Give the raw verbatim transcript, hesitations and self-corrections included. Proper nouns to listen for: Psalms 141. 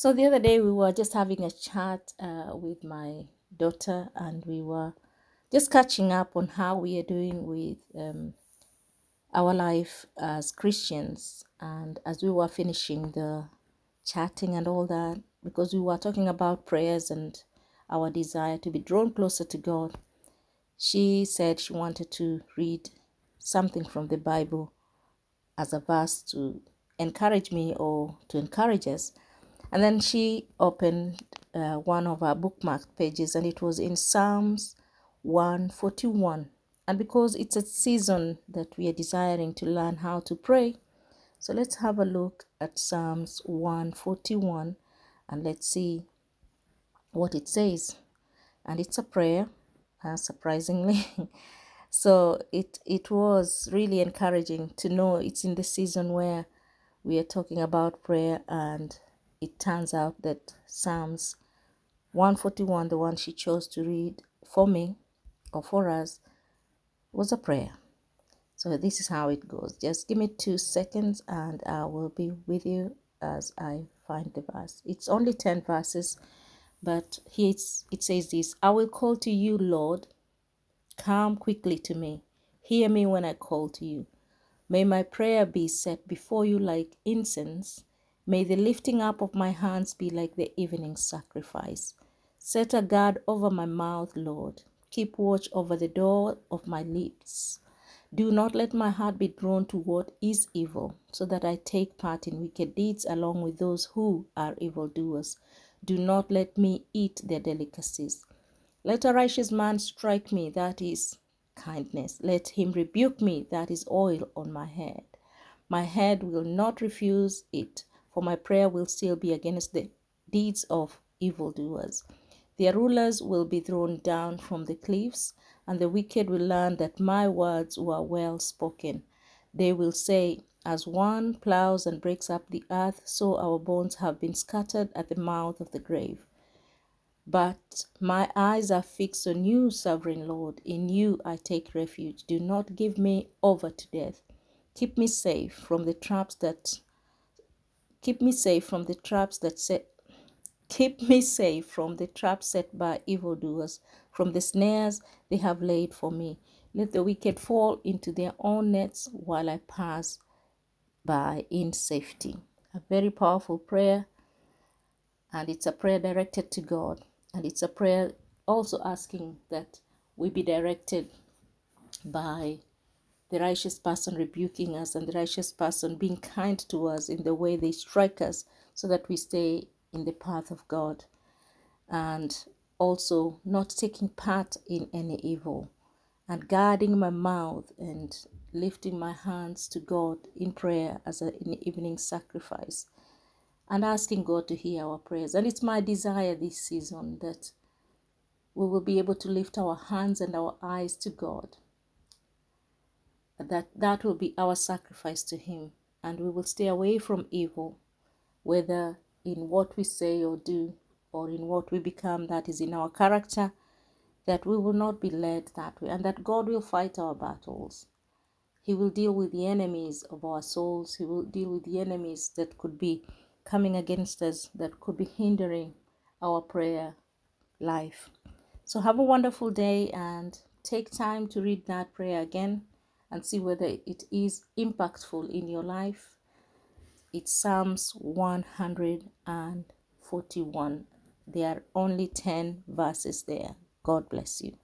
So the other day we were just having a chat uh, with my daughter, and we were just catching up on how we are doing with um, our life as Christians. And as we were finishing the chatting and all that, because we were talking about prayers and our desire to be drawn closer to God, she said she wanted to read something from the Bible as a verse to encourage me or to encourage us. And then she opened uh, one of our bookmarked pages, and it was in Psalms one forty-one. And because it's a season that we are desiring to learn how to pray, so let's have a look at Psalms one forty-one and let's see what it says. And it's a prayer, uh, surprisingly. So it it was really encouraging to know it's in the season where we are talking about prayer, and it turns out that Psalms one forty-one, the one she chose to read for me or for us, was a prayer. So this is how it goes. Just give me two seconds and I will be with you as I find the verse. It's only ten verses, but here it's, it says this: I will call to you, Lord. Come quickly to me. Hear me when I call to you. May my prayer be set before you like incense. May the lifting up of my hands be like the evening sacrifice. Set a guard over my mouth, Lord. Keep watch over the door of my lips. Do not let my heart be drawn to what is evil, so that I take part in wicked deeds along with those who are evildoers. Do not let me eat their delicacies. Let a righteous man strike me, that is kindness. Let him rebuke me, that is oil on my head. My head will not refuse it, for my prayer will still be against the deeds of evildoers. Their rulers will be thrown down from the cliffs, and the wicked will learn that my words were well spoken. They will say, as one ploughs and breaks up the earth, so our bones have been scattered at the mouth of the grave. But my eyes are fixed on you, sovereign Lord. In you I take refuge. Do not give me over to death. Keep me safe from the traps that keep me safe from the traps that set keep me safe from the traps set by evildoers, from the snares they have laid for me. Let the wicked fall into their own nets while I pass by in safety. A very powerful prayer, and it's a prayer directed to God. And it's a prayer also asking that we be directed by the righteous person rebuking us, and the righteous person being kind to us in the way they strike us, so that we stay in the path of God, and also not taking part in any evil, and guarding my mouth and lifting my hands to God in prayer as an evening sacrifice, and asking God to hear our prayers. And it's my desire this season that we will be able to lift our hands and our eyes to God. That that will be our sacrifice to Him, and we will stay away from evil, whether in what we say or do, or in what we become, that is in our character, that we will not be led that way, and that God will fight our battles. He will deal with the enemies of our souls. He will deal with the enemies that could be coming against us, that could be hindering our prayer life. So have a wonderful day, and take time to read that prayer again and see whether it is impactful in your life. It's Psalms one forty-one. There are only ten verses there. God bless you.